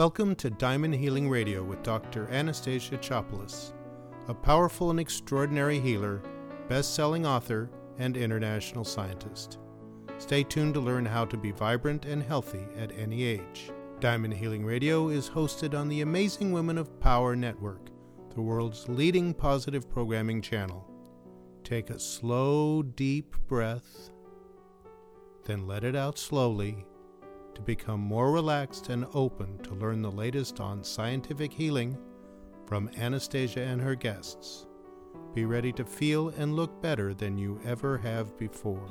Welcome to Diamond Healing Radio with Dr. Anastasia Chopoulos, a powerful and extraordinary healer, best-selling author, and international scientist. Stay tuned to learn how to be vibrant and healthy at any age. Diamond Healing Radio is hosted on the Amazing Women of Power Network, the world's leading positive programming channel. Take a slow, deep breath, then let it out slowly to become more relaxed and open to learn the latest on scientific healing from Anastasia and her guests. Be ready to feel and look better than you ever have before.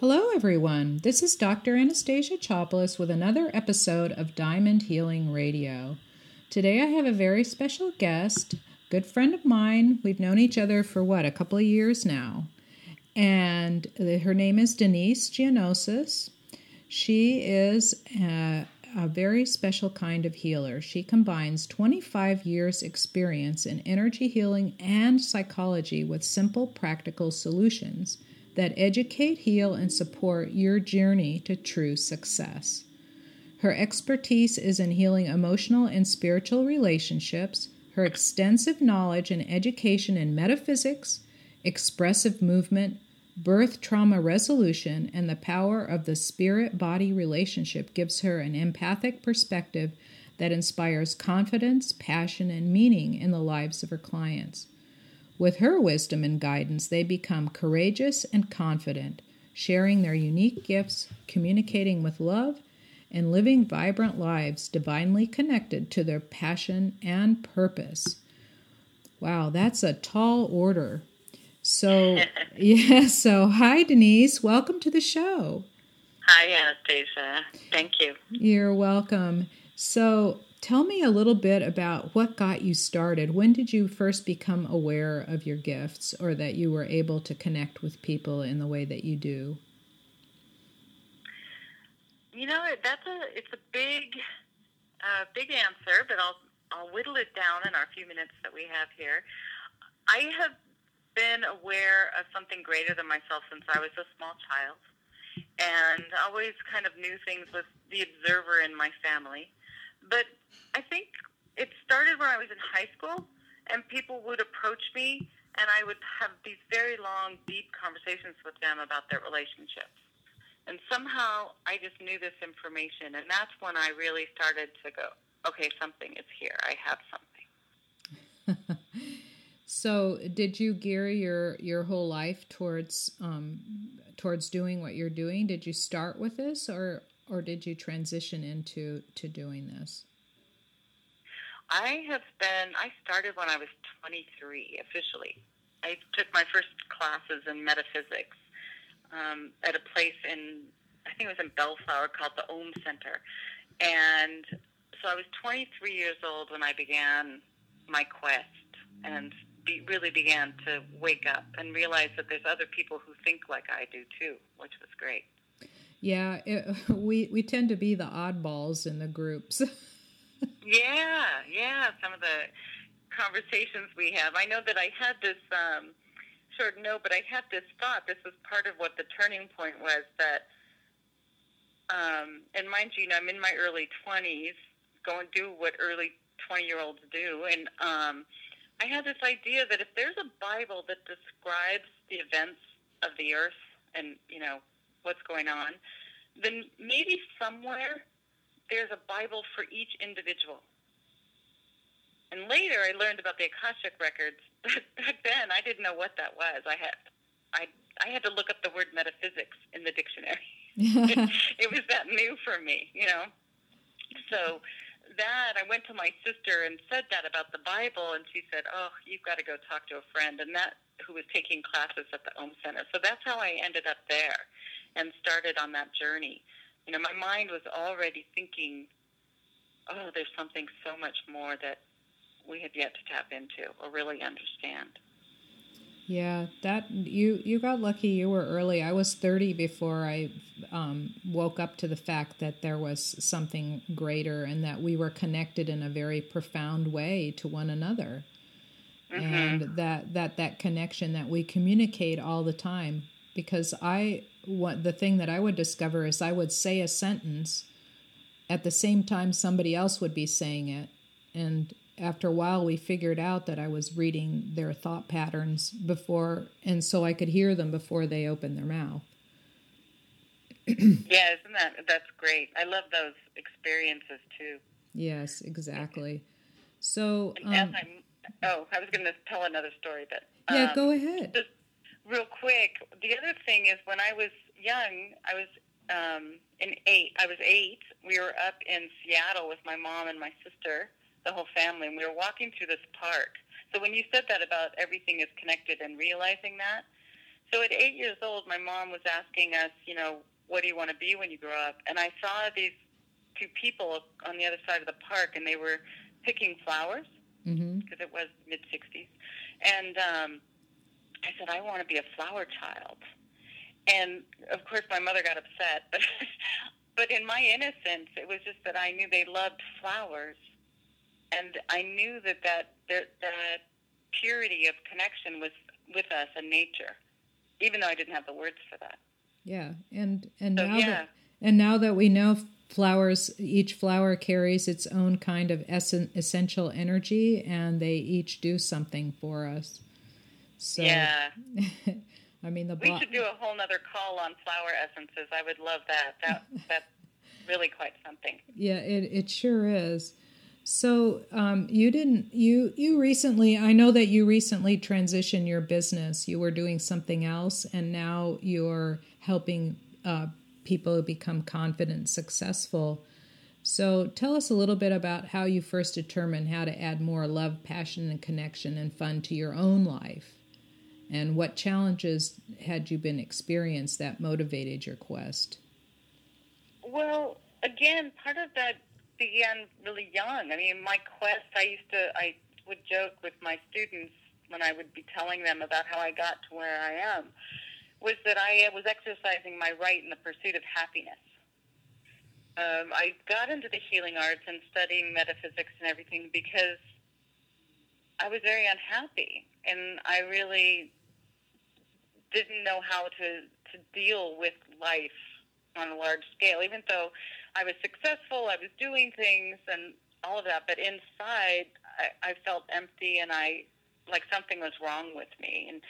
Hello everyone, this is Dr. Anastasia Chopoulos with another episode of Diamond Healing Radio. Today I have a very special guest, good friend of mine. We've known each other for a couple of years now. And her name is Denyse Gianniosis. She is a very special kind of healer. She combines 25 years experience in energy healing and psychology with simple practical solutions that educate, heal, and support your journey to true success. Her expertise is in healing emotional and spiritual relationships. Her extensive knowledge and education in metaphysics, expressive movement, birth trauma resolution, and the power of the spirit-body relationship gives her an empathic perspective that inspires confidence, passion, and meaning in the lives of her clients. With her wisdom and guidance, they become courageous and confident, sharing their unique gifts, communicating with love, and living vibrant lives divinely connected to their passion and purpose. Wow, that's a tall order. So hi, Denyse. Welcome to the show. Hi, Anastasia. Thank you. You're welcome. So tell me a little bit about what got you started. When did you first become aware of your gifts or that you were able to connect with people in the way that you do? You know, it's a big answer, but I'll whittle it down in our few minutes that we have here. I have been aware of something greater than myself since I was a small child, and always kind of knew things with the observer in my family. But I think it started when I was in high school, and people would approach me, and I would have these very long, deep conversations with them about their relationships. And somehow I just knew this information, and that's when I really started to go, okay, something is here. I have something. So did you gear your whole life towards doing what you're doing? Did you start with this or did you transition into doing this? I started when I was 23 officially. I took my first classes in metaphysics at a place I think it was in Bellflower called the Ohm Center. And so I was 23 years old when I began my quest and really began to wake up and realize that there's other people who think like I do too, which was great. Yeah, we tend to be the oddballs in the groups. Yeah. Some of the conversations we have. I know that I had this thought. This was part of what the turning point was. That, and mind you, I'm in my early 20s, go and do what early 20-year-olds do, and I had this idea that if there's a Bible that describes the events of the earth and, you know, what's going on, then maybe somewhere there's a Bible for each individual. And later I learned about the Akashic Records. Back then I didn't know what that was. I had to look up the word metaphysics in the dictionary. It was that new for me, you know. So that I went to my sister and said that about the Bible, and she said, oh, you've got to go talk to a friend, and that who was taking classes at the Ohm Center. So that's how I ended up there and started on that journey. You know, my mind was already thinking, oh, there's something so much more that we have yet to tap into or really understand. Yeah, that you got lucky. You were early. I was 30 before I woke up to the fact that there was something greater and that we were connected in a very profound way to one another, mm-hmm. and that connection that we communicate all the time. Because the thing that I would discover is I would say a sentence, at the same time somebody else would be saying it. And after a while, we figured out that I was reading their thought patterns before, and so I could hear them before they opened their mouth. Yeah, isn't that's great. I love those experiences too. Yes, exactly. So, I was going to tell another story, but yeah, go ahead. Just real quick, the other thing is when I was young, I was eight. We were up in Seattle with my mom and my sister, the whole family, and we were walking through this park. So when you said that about everything is connected and realizing that, so at 8 years old, my mom was asking us, you know, what do you want to be when you grow up? And I saw these two people on the other side of the park, and they were picking flowers, because it was mid-'60s. And I said, I want to be a flower child. And, of course, my mother got upset. But in my innocence, it was just that I knew they loved flowers. And I knew that purity of connection was with us and nature, even though I didn't have the words for that. Yeah, now that we know flowers, each flower carries its own kind of essential energy, and they each do something for us. So, yeah. I mean, we should do a whole nother call on flower essences. I would love that. That's really quite something. Yeah, it sure is. So you recently transitioned your business. You were doing something else, and now you're helping people become confident and successful. So tell us a little bit about how you first determined how to add more love, passion, and connection and fun to your own life, and what challenges had you been experienced that motivated your quest? Well, again, part of that began really young. I mean, my quest, I would joke with my students when I would be telling them about how I got to where I am, was that I was exercising my right in the pursuit of happiness. I got into the healing arts and studying metaphysics and everything because I was very unhappy, and I really didn't know how to deal with life on a large scale, even though I was successful, I was doing things and all of that, but inside I felt empty, and like something was wrong with me. And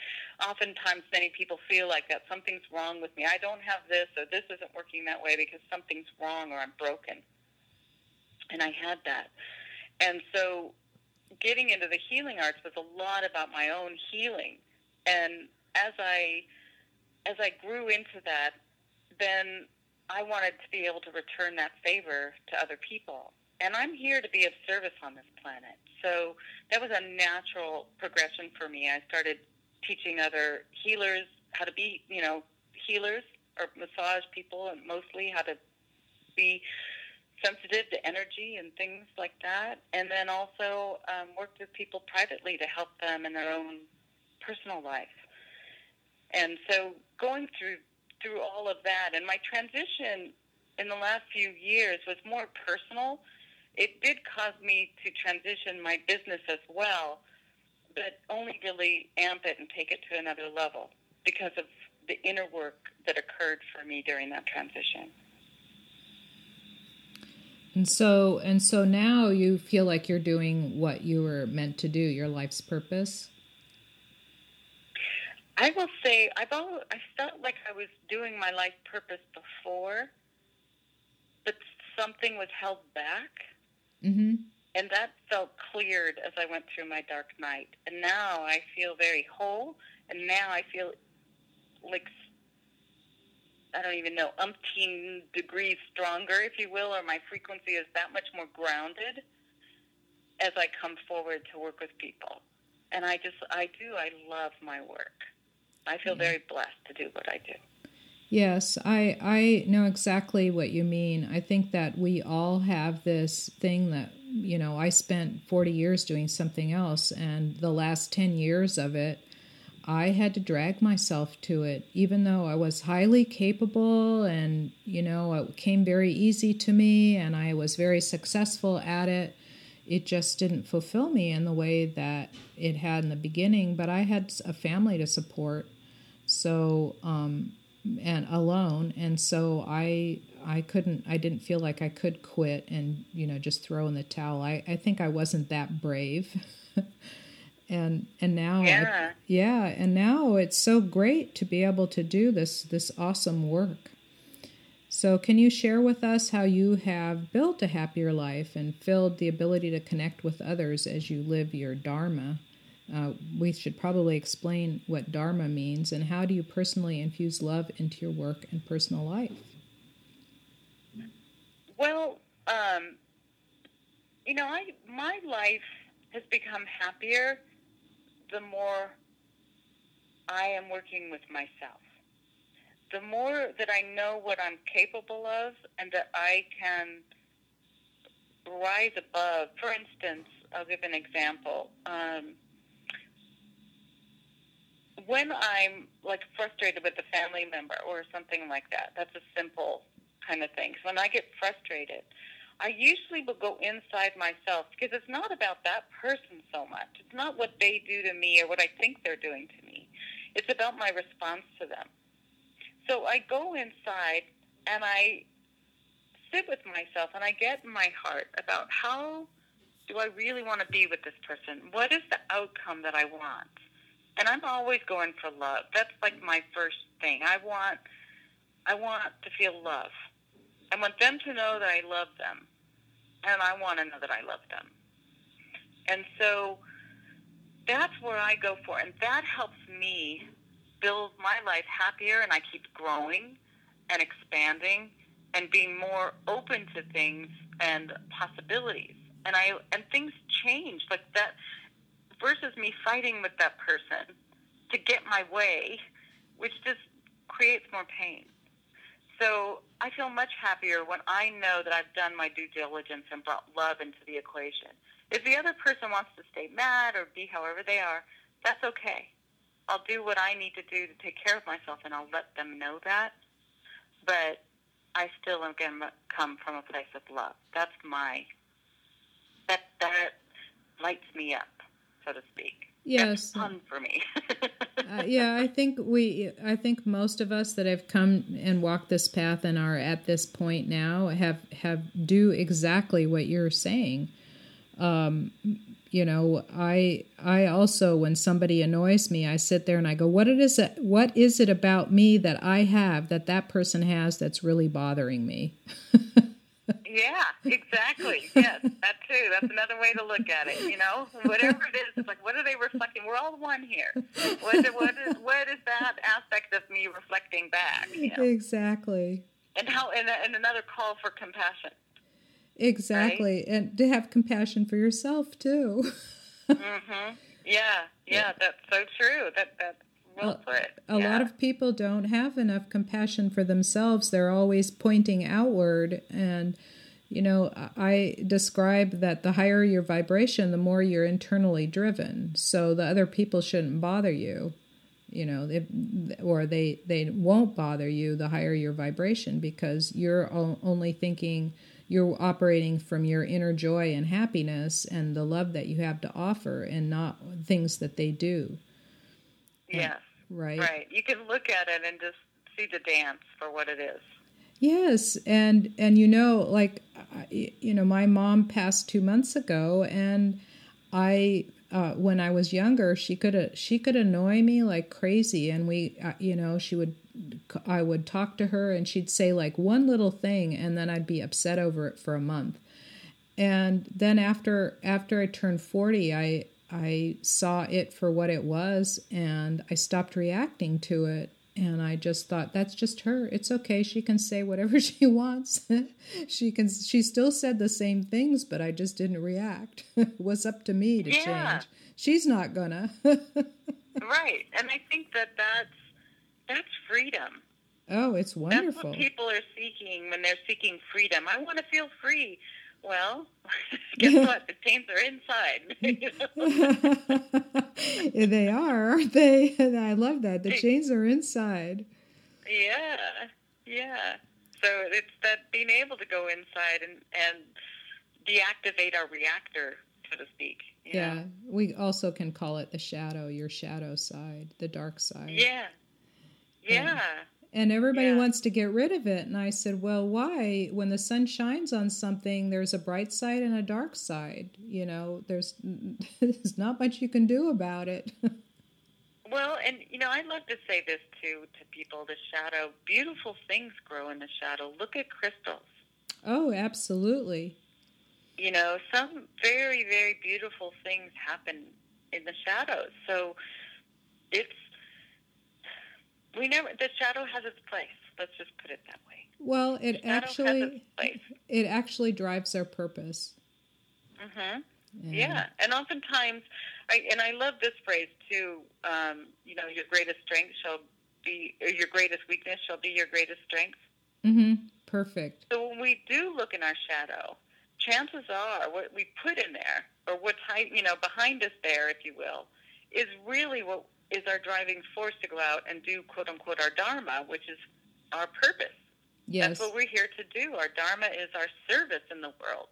oftentimes many people feel like that, something's wrong with me. I don't have this, or this isn't working that way because something's wrong, or I'm broken. And I had that. And so getting into the healing arts was a lot about my own healing. And as I grew into that, then I wanted to be able to return that favor to other people. And I'm here to be of service on this planet. So that was a natural progression for me. I started teaching other healers how to be, you know, healers or massage people, and mostly how to be sensitive to energy and things like that. And then also worked with people privately to help them in their own personal life. And so going through all of that. And my transition in the last few years was more personal. It did cause me to transition my business as well, but only really amp it and take it to another level because of the inner work that occurred for me during that transition. And so now you feel like you're doing what you were meant to do, your life's purpose? I will say I felt like I was doing my life purpose before, but something was held back, and that felt cleared as I went through my dark night. And now I feel very whole, and now I feel like, I don't even know, umpteen degrees stronger, if you will, or my frequency is that much more grounded as I come forward to work with people. And I love my work. I feel very blessed to do what I do. Yes, I know exactly what you mean. I think that we all have this thing that, you know, I spent 40 years doing something else, and the last 10 years of it, I had to drag myself to it, even though I was highly capable and, you know, it came very easy to me and I was very successful at it. It just didn't fulfill me in the way that it had in the beginning, but I had a family to support, so and alone, and so I I didn't feel like I could quit and, just throw in the towel. I think I wasn't that brave. And now, yeah. And now it's so great to be able to do this awesome work. So can you share with us how you have built a happier life and filled the ability to connect with others as you live your Dharma? We should probably explain what Dharma means, and how do you personally infuse love into your work and personal life? Well, my life has become happier the more I am working with myself. The more that I know what I'm capable of and that I can rise above. For instance, I'll give an example. When I'm frustrated with a family member or something like that, that's a simple kind of thing. So when I get frustrated, I usually will go inside myself, because it's not about that person so much. It's not what they do to me or what I think they're doing to me. It's about my response to them. So I go inside and I sit with myself and I get in my heart about, how do I really want to be with this person? What is the outcome that I want? And I'm always going for love. That's my first thing. I want to feel love. I want them to know that I love them, and I want to know that I love them. And so that's where I go for, and that helps me build my life happier, and I keep growing and expanding and being more open to things and possibilities. And things change like that, versus me fighting with that person to get my way, which just creates more pain. So I feel much happier when I know that I've done my due diligence and brought love into the equation. If the other person wants to stay mad or be however they are, that's okay. I'll do what I need to do to take care of myself, and I'll let them know that. But I still am going to come from a place of love. That's that lights me up, so to speak. Yes. That's fun for me. I think most of us that have come and walked this path and are at this point now have do exactly what you're saying. I also, when somebody annoys me, I sit there and I go, what is it about me that I have that person has that's really bothering me? Yeah, exactly. Yes, that too. That's another way to look at it. Whatever it is, it's what are they reflecting? We're all one here. What is that aspect of me reflecting back? Exactly. And how? And another call for compassion. Exactly, right? And to have compassion for yourself too. Mm-hmm. Yeah, that's so true. That. Well put. A lot of people don't have enough compassion for themselves. They're always pointing outward. And, I describe that the higher your vibration, the more you're internally driven. So the other people shouldn't bother you, they won't bother you the higher your vibration, because you're only thinking, you're operating from your inner joy and happiness and the love that you have to offer, and not things that they do. Yes. Right. You can look at it and just see the dance for what it is. Yes, and my mom passed 2 months ago, and I when I was younger, she could annoy me like crazy, and I would talk to her, and she'd say one little thing, and then I'd be upset over it for a month, and then after I turned 40, I saw it for what it was, and I stopped reacting to it, and I just thought, that's just her. It's okay. She can say whatever she wants. She still said the same things, but I just didn't react. It was up to me to change. She's not gonna. Right. And I think that's freedom. Oh, it's wonderful. That's what people are seeking when they're seeking freedom. I want to feel free. Well, guess what? The chains are inside. They are, aren't they? I love that. The chains are inside. Yeah. So it's that being able to go inside and deactivate our reactor, so to speak. Yeah, we also can call it your shadow side, the dark side. Yeah. And everybody wants to get rid of it. And I said, well, why? When the sun shines on something, there's a bright side and a dark side. You know, there's not much you can do about it. Well, and, you know, I love to say this, too, to people, the shadow. Beautiful things grow in the shadow. Look at crystals. Oh, absolutely. You know, some very, very beautiful things happen in the shadows. So it's, we never, the shadow has its place. Let's just put it that way. Well, it actually drives our purpose. Mm-hmm. Yeah. And oftentimes, I love this phrase too, you know, your greatest weakness shall be your greatest strength. Mm-hmm. Perfect. So when we do look in our shadow, chances are what we put in there, or what's behind us there, if you will, is really what is our driving force to go out and do, quote unquote, our dharma, which is our purpose. Yes. That's what we're here to do. Our dharma is our service in the world.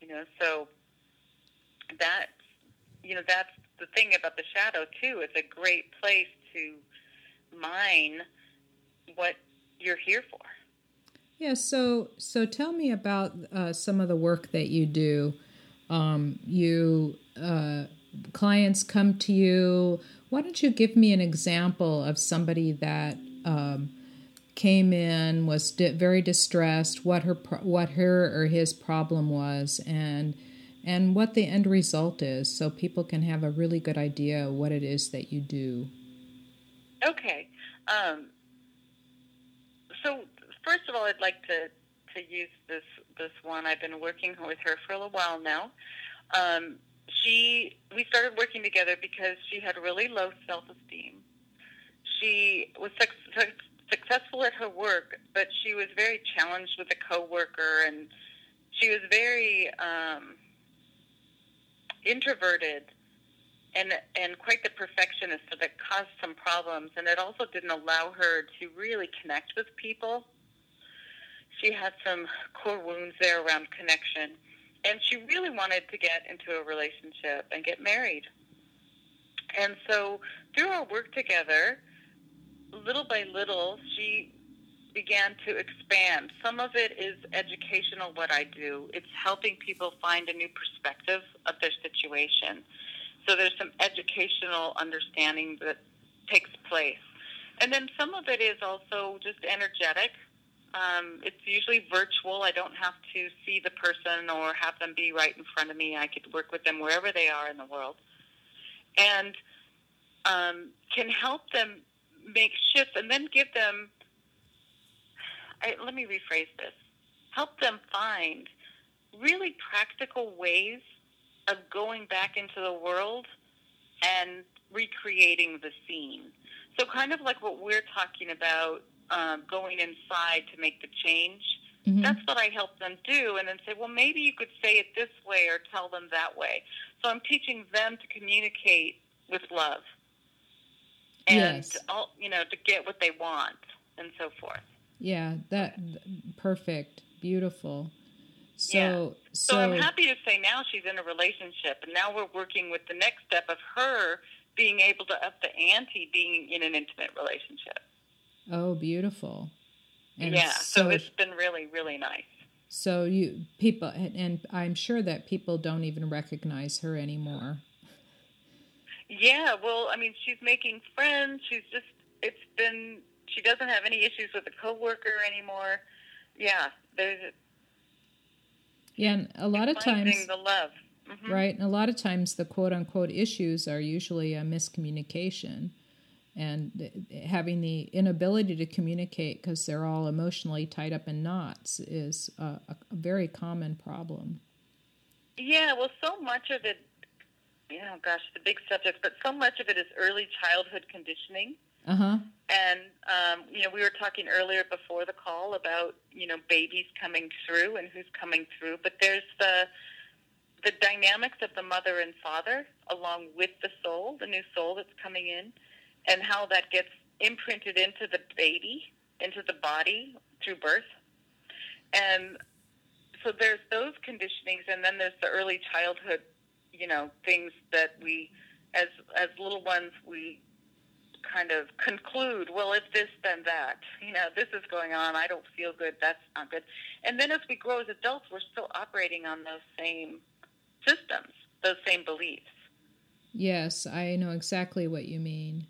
You know, so that, you know, that's the thing about the shadow too. It's a great place to mine what you're here for. Yeah, so tell me about some of the work that you do. Clients come to you. Why don't you give me an example of somebody that came in, was very distressed, what her or his problem was, and what the end result is, so people can have a really good idea of what it is that you do. Okay. So, first of all, I'd like to use this one. I've been working with her for a while now. We started working together because she had really low self-esteem. She was successful at her work, but she was very challenged with a coworker, and she was very introverted and quite the perfectionist. So that caused some problems, and it also didn't allow her to really connect with people. She had some core wounds there around connection. And she really wanted to get into a relationship and get married. And so through our work together, little by little, she began to expand. Some of it is educational, what I do. It's helping people find a new perspective of their situation. So there's some educational understanding that takes place. And then some of it is also just energetic. It's usually virtual. I don't have to see the person or have them be right in front of me. I could work with them wherever they are in the world, and can help them make shifts and then give them, let me rephrase this, help them find really practical ways of going back into the world and recreating the scene. So kind of like what we're talking about, going inside to make the change. Mm-hmm. That's what I help them do, and then say, well, maybe you could say it this way or tell them that way. So I'm teaching them to communicate with love and, to get what they want and so forth. Yeah, perfect, beautiful. So I'm happy to say now she's in a relationship, and now we're working with the next step of her being able to up the ante, being in an intimate relationship. Oh, beautiful. And yeah, so it's been really, really nice. So and I'm sure that people don't even recognize her anymore. Yeah, well, I mean, she's making friends. She doesn't have any issues with a coworker anymore. Yeah, and a lot of times, the love. Mm-hmm. Right, and a lot of times the quote-unquote issues are usually a miscommunication. And having the inability to communicate because they're all emotionally tied up in knots is a very common problem. Yeah, well, so much of it, the big subject, but so much of it is early childhood conditioning. Uh-huh. And, we were talking earlier before the call about, babies coming through and who's coming through, but there's the dynamics of the mother and father along with the soul, the new soul that's coming in. And how that gets imprinted into the baby, into the body through birth. And so there's those conditionings, and then there's the early childhood, things that we, as little ones, we kind of conclude, well, if this, then that. You know, this is going on. I don't feel good. That's not good. And then as we grow as adults, we're still operating on those same systems, those same beliefs. Yes, I know exactly what you mean.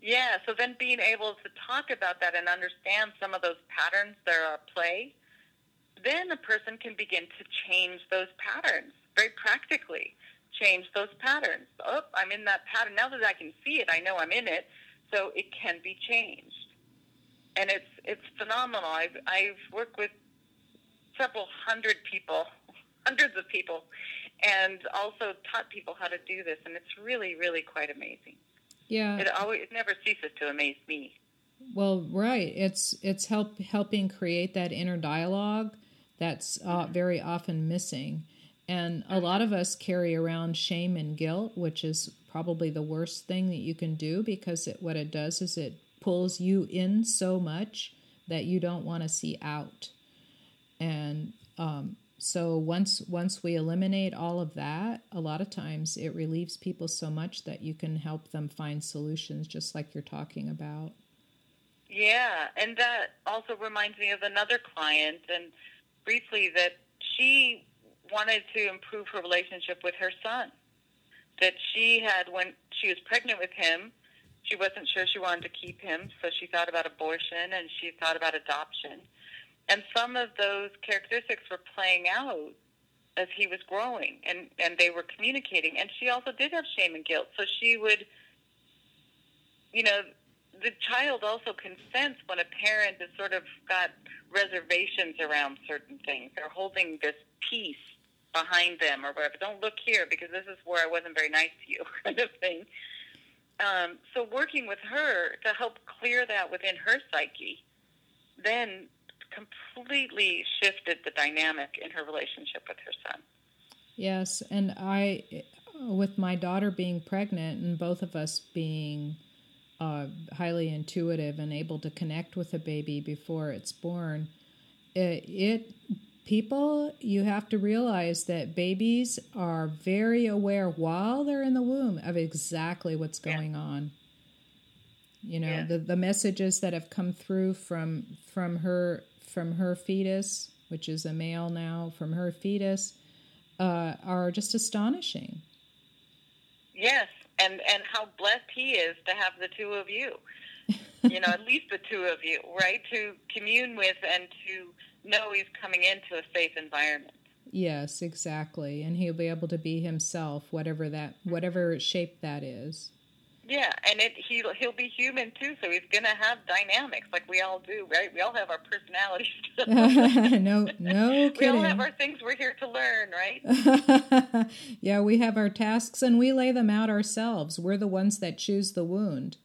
Yeah, so then being able to talk about that and understand some of those patterns that are at play, then a person can begin to change those patterns very practically. Change those patterns. Oh, I'm in that pattern. Now that I can see it, I know I'm in it, so it can be changed. And it's phenomenal. I've worked with several hundreds of people, and also taught people how to do this, and it's really, really quite amazing. Yeah. It never ceases to amaze me. Well, right. It's helping create that inner dialogue that's very often missing. And a lot of us carry around shame and guilt, which is probably the worst thing that you can do, because what it does is it pulls you in so much that you don't want to see out. And so once we eliminate all of that, a lot of times it relieves people so much that you can help them find solutions, just like you're talking about. Yeah, and that also reminds me of another client, and briefly, that she wanted to improve her relationship with her son that she had when she was pregnant with him. She wasn't sure she wanted to keep him, so she thought about abortion and she thought about adoption. And some of those characteristics were playing out as he was growing, and they were communicating. And she also did have shame and guilt, so she would, you know, the child also can sense when a parent has sort of got reservations around certain things. They're holding this peace behind them or whatever. Don't look here because this is where I wasn't very nice to you, kind of thing. So working with her to help clear that within her psyche then completely shifted the dynamic in her relationship with her son. Yes, and I, with my daughter being pregnant and both of us being highly intuitive and able to connect with a baby before it's born, people, you have to realize that babies are very aware while they're in the womb of exactly what's going on. You know, the messages that have come through from her fetus, which is a male now, from her fetus, are just astonishing. Yes. And how blessed he is to have the two of you, you know, at least the two of you, right, to commune with and to know he's coming into a safe environment. Yes, exactly. And he'll be able to be himself, whatever shape that is. Yeah, and he'll be human too, so he's going to have dynamics like we all do, right? We all have our personalities. No kidding. We all have our things we're here to learn, right? Yeah, we have our tasks and we lay them out ourselves. We're the ones that choose the wound.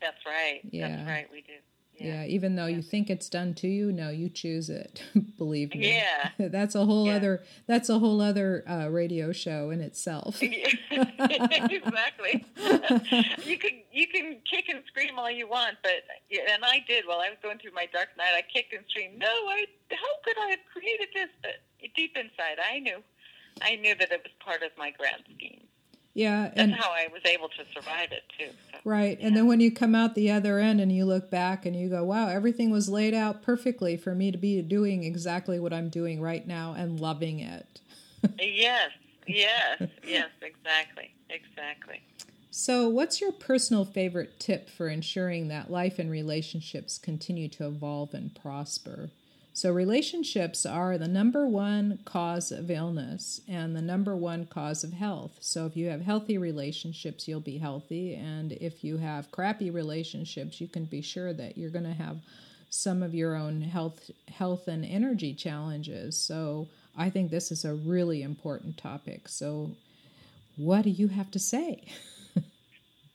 That's right. Yeah. That's right, we do. Yeah, even though you think it's done to you, no, you choose it. Believe me. Yeah, that's a whole other radio show in itself. Exactly. you can kick and scream all you want, but and I did while I was going through my dark night. I kicked and screamed. No, how could I have created this? But deep inside, I knew that it was part of my grand scheme. Yeah, and that's how I was able to survive it, too. So, right, yeah. And then when you come out the other end and you look back and you go, wow, everything was laid out perfectly for me to be doing exactly what I'm doing right now and loving it. Yes, exactly. So what's your personal favorite tip for ensuring that life and relationships continue to evolve and prosper? So relationships are the number one cause of illness and the number one cause of health. So if you have healthy relationships, you'll be healthy. And if you have crappy relationships, you can be sure that you're going to have some of your own health and energy challenges. So I think this is a really important topic. So what do you have to say?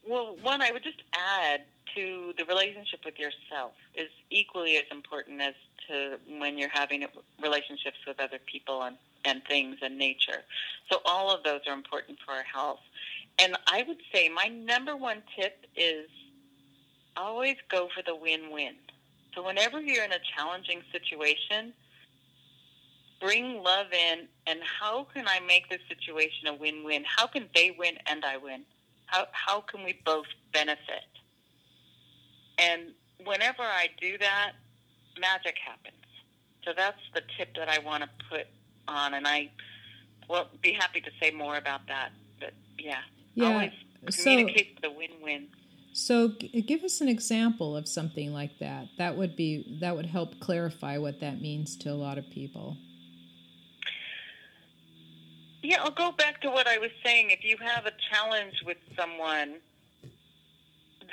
Well, one, I would just add to the relationship with yourself is equally as important as to when you're having relationships with other people and things and nature. So all of those are important for our health. And I would say my number one tip is always go for the win-win. So whenever you're in a challenging situation, bring love in and how can I make this situation a win-win? How can they win and I win? How can we both benefit? And whenever I do that, magic happens. So that's the tip that I want to put on, and I will be happy to say more about that. But yeah. Always communicate the win-win. So give us an example of something like that. That would help clarify what that means to a lot of people. Yeah, I'll go back to what I was saying. If you have a challenge with someone,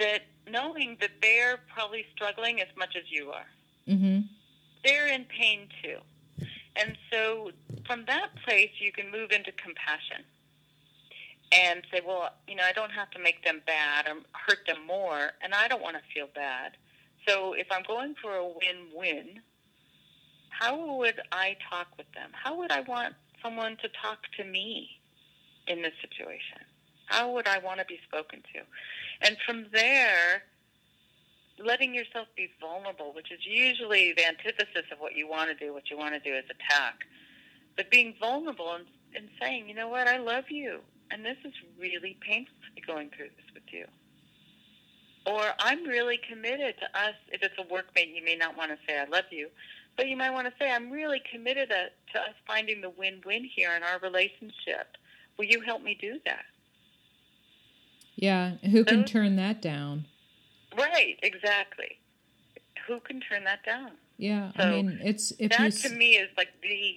that knowing that they're probably struggling as much as you are. Mm-hmm. They're in pain too. And so from that place, you can move into compassion and say, well, I don't have to make them bad or hurt them more, and I don't want to feel bad. So if I'm going for a win-win, how would I talk with them? How would I want someone to talk to me in this situation? How would I want to be spoken to? And from there, letting yourself be vulnerable, which is usually the antithesis of what you want to do. What you want to do is attack. But being vulnerable and saying, you know what, I love you, and this is really painful to be going through this with you. Or I'm really committed to us. If it's a workmate, you may not want to say I love you, but you might want to say I'm really committed to us finding the win-win here in our relationship. Will you help me do that? Yeah, who can turn that down? Right, exactly. Who can turn that down? Yeah, so to me is like the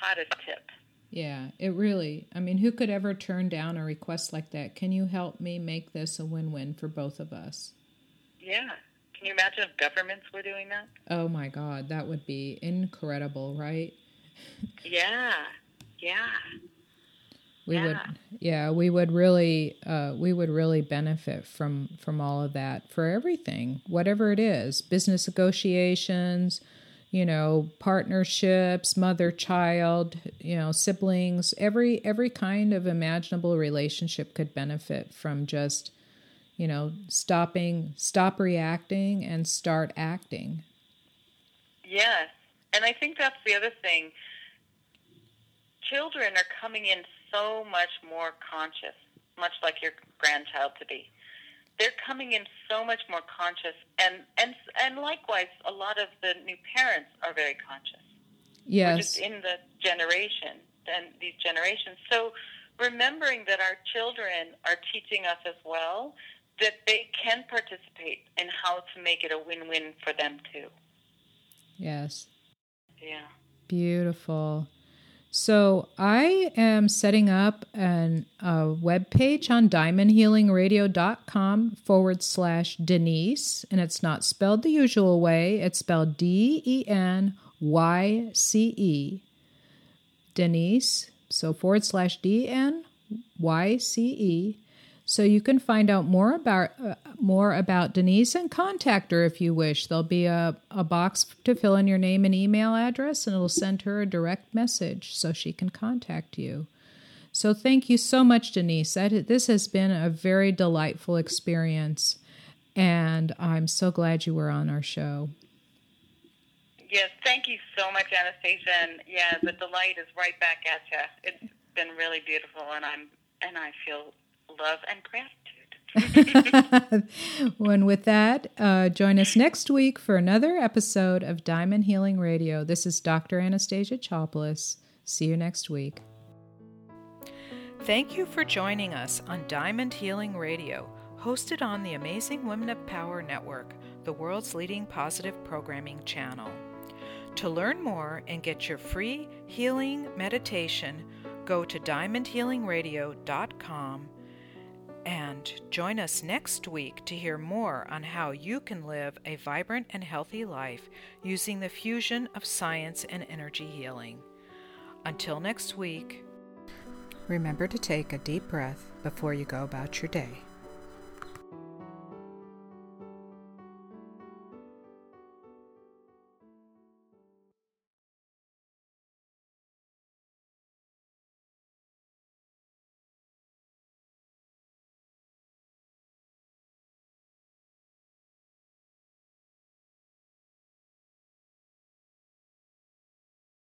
hottest tip. Yeah, it really, who could ever turn down a request like that? Can you help me make this a win-win for both of us? Yeah. Can you imagine if governments were doing that? Oh my God, that would be incredible, right? Yeah. We would really benefit from all of that for everything, whatever it is, business negotiations, partnerships, mother, child, siblings, every kind of imaginable relationship could benefit from just, stop reacting and start acting. Yes. And I think that's the other thing. Children are coming in so much more conscious, much like your grandchild to be. They're coming in so much more conscious, and likewise, a lot of the new parents are very conscious. Yes, we're just in the generation and these generations. So, remembering that our children are teaching us as well that they can participate in how to make it a win-win for them too. Yes. Yeah. Beautiful. So I am setting up a webpage on diamondhealingradio.com/Denyse, and it's not spelled the usual way. It's spelled DENYCE, Denyse, so / DENYCE. So you can find out more about Denyse and contact her if you wish. There'll be a box to fill in your name and email address, and it'll send her a direct message so she can contact you. So thank you so much, Denyse. This has been a very delightful experience, and I'm so glad you were on our show. Yes, thank you so much, Anastasia. And yeah, the delight is right back at you. It's been really beautiful, and I feel love and gratitude. And with that, join us next week for another episode of Diamond Healing Radio. This is Dr. Anastasia Chopoulos. See you next week. Thank you for joining us on Diamond Healing Radio, hosted on the Amazing Women of Power Network, the world's leading positive programming channel. To learn more and get your free healing meditation, go to diamondhealingradio.com. And join us next week to hear more on how you can live a vibrant and healthy life using the fusion of science and energy healing. Until next week, remember to take a deep breath before you go about your day.